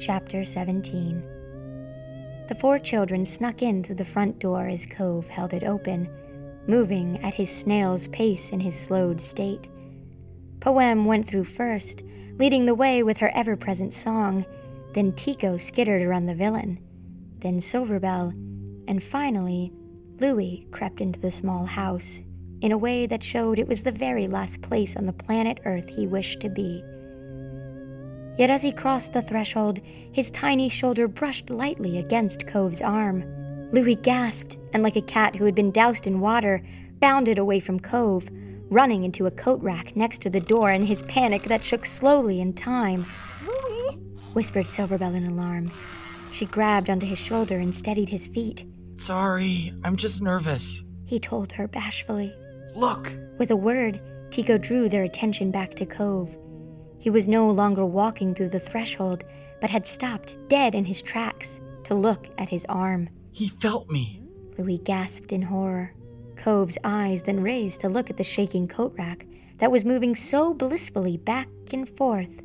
Chapter 17. The four children snuck in through the front door as Cove held it open, moving at his snail's pace in his slowed state. Poem went through first, leading the way with her ever-present song, then Tico skittered around the villain, then Silverbell, and finally, Louie crept into the small house in a way that showed it was the very last place on the planet Earth he wished to be. Yet as he crossed the threshold, his tiny shoulder brushed lightly against Cove's arm. Louie gasped, and like a cat who had been doused in water, bounded away from Cove, running into a coat rack next to the door in his panic that shook slowly in time. "Louie!" whispered Silverbell in alarm. She grabbed onto his shoulder and steadied his feet. "Sorry, I'm just nervous," he told her bashfully. "Look!" With a word, Tico drew their attention back to Cove. He was no longer walking through the threshold, but had stopped dead in his tracks to look at his arm. "He felt me!" Louie gasped in horror. Cove's eyes then raised to look at the shaking coat rack that was moving so blissfully back and forth,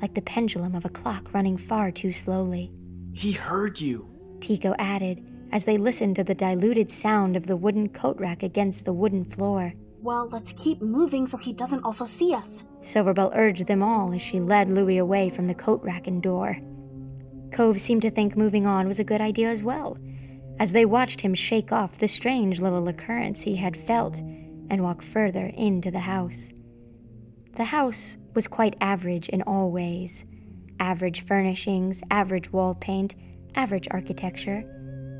like the pendulum of a clock running far too slowly. "He heard you," Tico added, as they listened to the diluted sound of the wooden coat rack against the wooden floor. "Well, let's keep moving so he doesn't also see us," Silverbell urged them all as she led Louie away from the coat rack and door. Cove seemed to think moving on was a good idea as well, as they watched him shake off the strange little occurrence he had felt and walk further into the house. The house was quite average in all ways. Average furnishings, average wall paint, average architecture.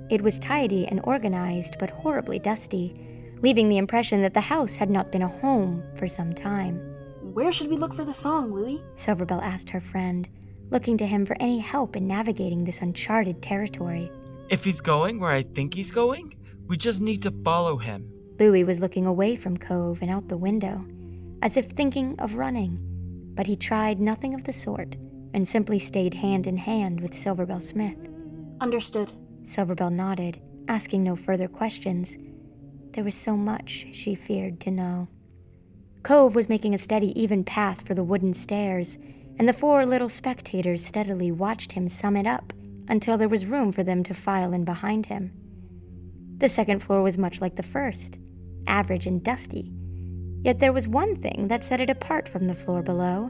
It was tidy and organized, but horribly dusty, leaving the impression that the house had not been a home for some time. "Where should we look for the song, Louie?" Silverbell asked her friend, looking to him for any help in navigating this uncharted territory. "If he's going where I think he's going, we just need to follow him." Louie was looking away from Cove and out the window, as if thinking of running, but he tried nothing of the sort and simply stayed hand in hand with Silverbell Smith. "Understood," Silverbell nodded, asking no further questions. There was so much she feared to know. Cove was making a steady, even path for the wooden stairs, and the four little spectators steadily watched him sum it up until there was room for them to file in behind him. The second floor was much like the first, average and dusty. Yet there was one thing that set it apart from the floor below.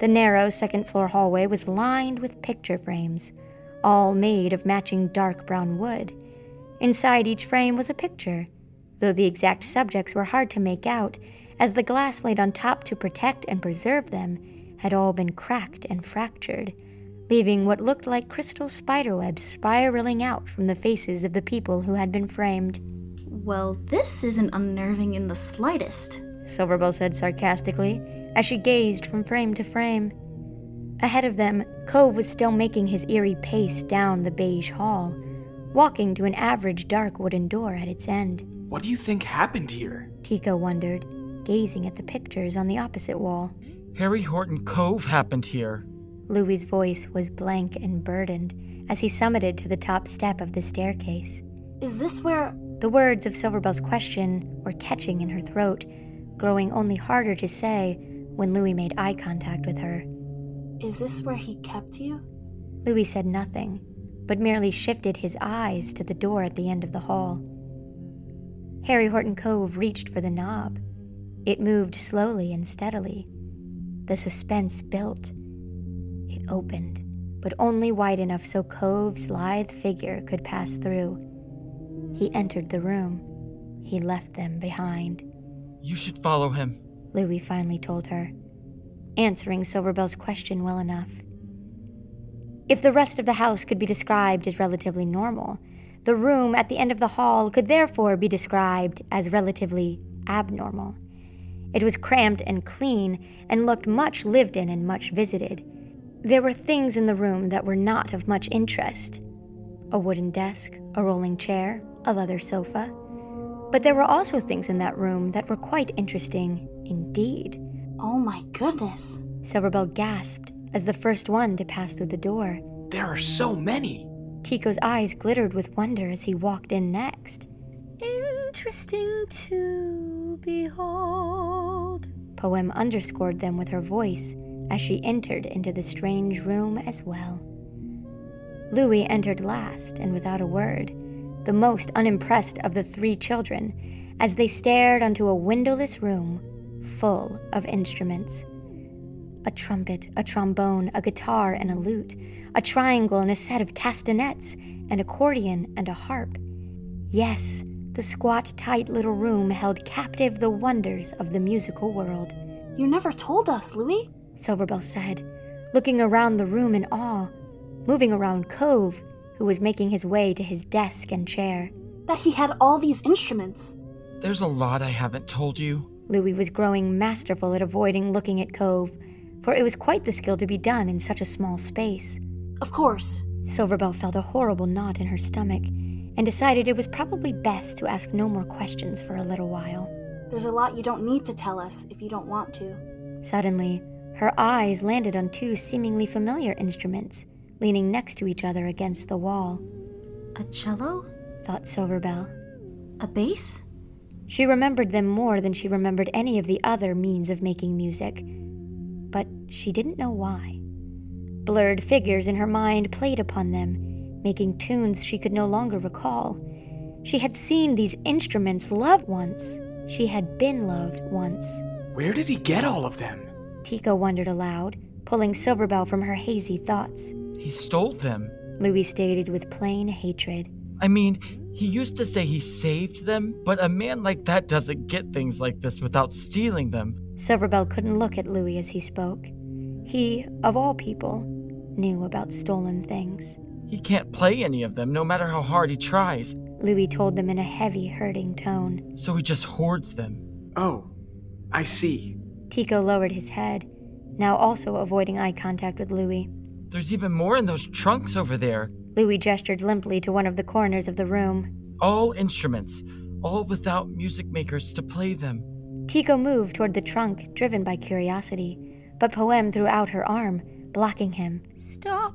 The narrow second-floor hallway was lined with picture frames, all made of matching dark brown wood. Inside each frame was a picture, though the exact subjects were hard to make out, as the glass laid on top to protect and preserve them had all been cracked and fractured, leaving what looked like crystal spiderwebs spiraling out from the faces of the people who had been framed. "Well, this isn't unnerving in the slightest," Silverbell said sarcastically, as she gazed from frame to frame. Ahead of them, Cove was still making his eerie pace down the beige hall, walking to an average dark wooden door at its end. "What do you think happened here?" Tico wondered, gazing at the pictures on the opposite wall. "Harry Horton Cove happened here." Louie's voice was blank and burdened as he summited to the top step of the staircase. "Is this where—" The words of Silverbell's question were catching in her throat, growing only harder to say when Louie made eye contact with her. "Is this where he kept you?" Louie said nothing, but merely shifted his eyes to the door at the end of the hall. Harry Horton Cove reached for the knob. It moved slowly and steadily. The suspense built. It opened, but only wide enough so Cove's lithe figure could pass through. He entered the room. He left them behind. "You should follow him," Louie finally told her, answering Silverbell's question well enough. If the rest of the house could be described as relatively normal, the room at the end of the hall could therefore be described as relatively abnormal. It was cramped and clean and looked much lived in and much visited. There were things in the room that were not of much interest: a wooden desk, a rolling chair, a leather sofa. But there were also things in that room that were quite interesting indeed. "Oh my goodness," Silverbell gasped as the first one to pass through the door. "There are so many." Tico's eyes glittered with wonder as he walked in next. "Interesting to behold," Poem underscored them with her voice as she entered into the strange room as well. Louis entered last and without a word, the most unimpressed of the three children, as they stared onto a windowless room full of instruments. A trumpet, a trombone, a guitar and a lute, a triangle and a set of castanets, an accordion and a harp. Yes, the squat, tight little room held captive the wonders of the musical world. "You never told us, Louis," Silverbell said, looking around the room in awe, moving around Cove, who was making his way to his desk and chair. "That he had all these instruments." "There's a lot I haven't told you." Louis was growing masterful at avoiding looking at Cove, for it was quite the skill to be done in such a small space. "Of course." Silverbell felt a horrible knot in her stomach and decided it was probably best to ask no more questions for a little while. "There's a lot you don't need to tell us if you don't want to." Suddenly, her eyes landed on two seemingly familiar instruments, leaning next to each other against the wall. "A cello?" thought Silverbell. "A bass?" She remembered them more than she remembered any of the other means of making music, but she didn't know why. Blurred figures in her mind played upon them, making tunes she could no longer recall. She had seen these instruments loved once. She had been loved once. "Where did he get all of them?" Tico wondered aloud, pulling Silverbell from her hazy thoughts. "He stole them," Louis stated with plain hatred. "I mean, he used to say he saved them, but a man like that doesn't get things like this without stealing them." Silverbell couldn't look at Louis as he spoke. He, of all people, knew about stolen things. "He can't play any of them, no matter how hard he tries," Louis told them in a heavy, hurting tone. "So he just hoards them." "Oh, I see." Tico lowered his head, now also avoiding eye contact with Louis. "There's even more in those trunks over there." Louis gestured limply to one of the corners of the room. "All instruments, all without music makers to play them." Tico moved toward the trunk, driven by curiosity, but Poem threw out her arm, blocking him. "Stop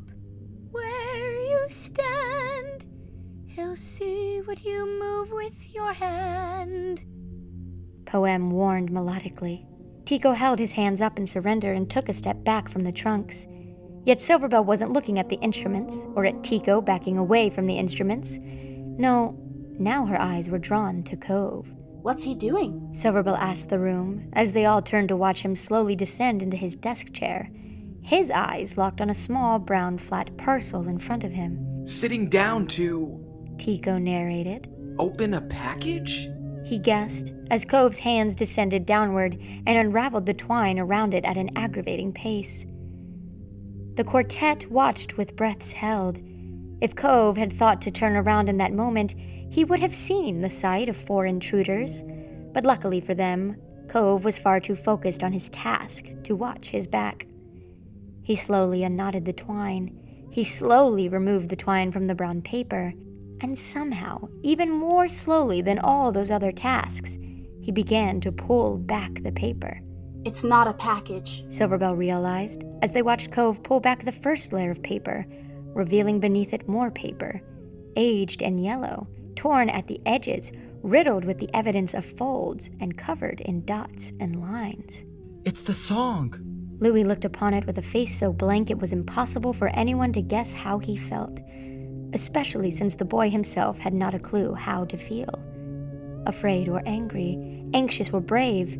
where you stand. He'll see what you move with your hand," Poem warned melodically. Tico held his hands up in surrender and took a step back from the trunks. Yet Silverbell wasn't looking at the instruments, or at Tico backing away from the instruments. No, now her eyes were drawn to Cove. "What's he doing?" Silverbell asked the room, as they all turned to watch him slowly descend into his desk chair, his eyes locked on a small, brown, flat parcel in front of him. "Sitting down to," Tico narrated, "open a package?" he guessed, as Cove's hands descended downward and unraveled the twine around it at an aggravating pace. The quartet watched with breaths held. If Cove had thought to turn around in that moment, he would have seen the sight of four intruders. But luckily for them, Cove was far too focused on his task to watch his back. He slowly unknotted the twine. He slowly removed the twine from the brown paper. And somehow, even more slowly than all those other tasks, he began to pull back the paper. "It's not a package," Silverbell realized, as they watched Cove pull back the first layer of paper, revealing beneath it more paper, aged and yellow, torn at the edges, riddled with the evidence of folds, and covered in dots and lines. "It's the song." Louis looked upon it with a face so blank it was impossible for anyone to guess how he felt, especially since the boy himself had not a clue how to feel. Afraid or angry, anxious or brave,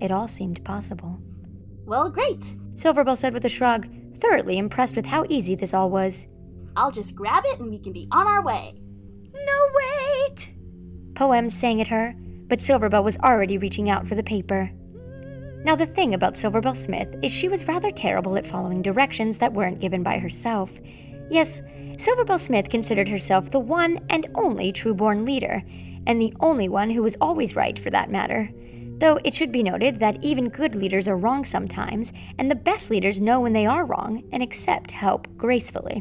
it all seemed possible. "Well, great," Silverbell said with a shrug, thoroughly impressed with how easy this all was. "I'll just grab it and we can be on our way." "No, wait," Poem sang at her, but Silverbell was already reaching out for the paper. Now the thing about Silverbell Smith is she was rather terrible at following directions that weren't given by herself. Yes, Silverbell Smith considered herself the one and only true-born leader, and the only one who was always right for that matter. Though it should be noted that even good leaders are wrong sometimes, and the best leaders know when they are wrong and accept help gracefully.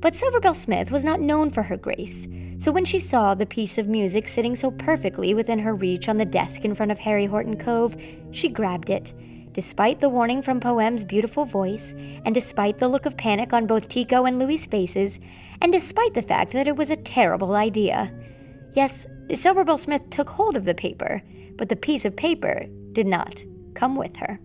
But Silverbell Smith was not known for her grace, so when she saw the piece of music sitting so perfectly within her reach on the desk in front of Harry Horton Cove, she grabbed it. Despite the warning from Poem's beautiful voice, and despite the look of panic on both Tico and Louis' faces, and despite the fact that it was a terrible idea. Yes, Silverbell Smith took hold of the paper, but the piece of paper did not come with her.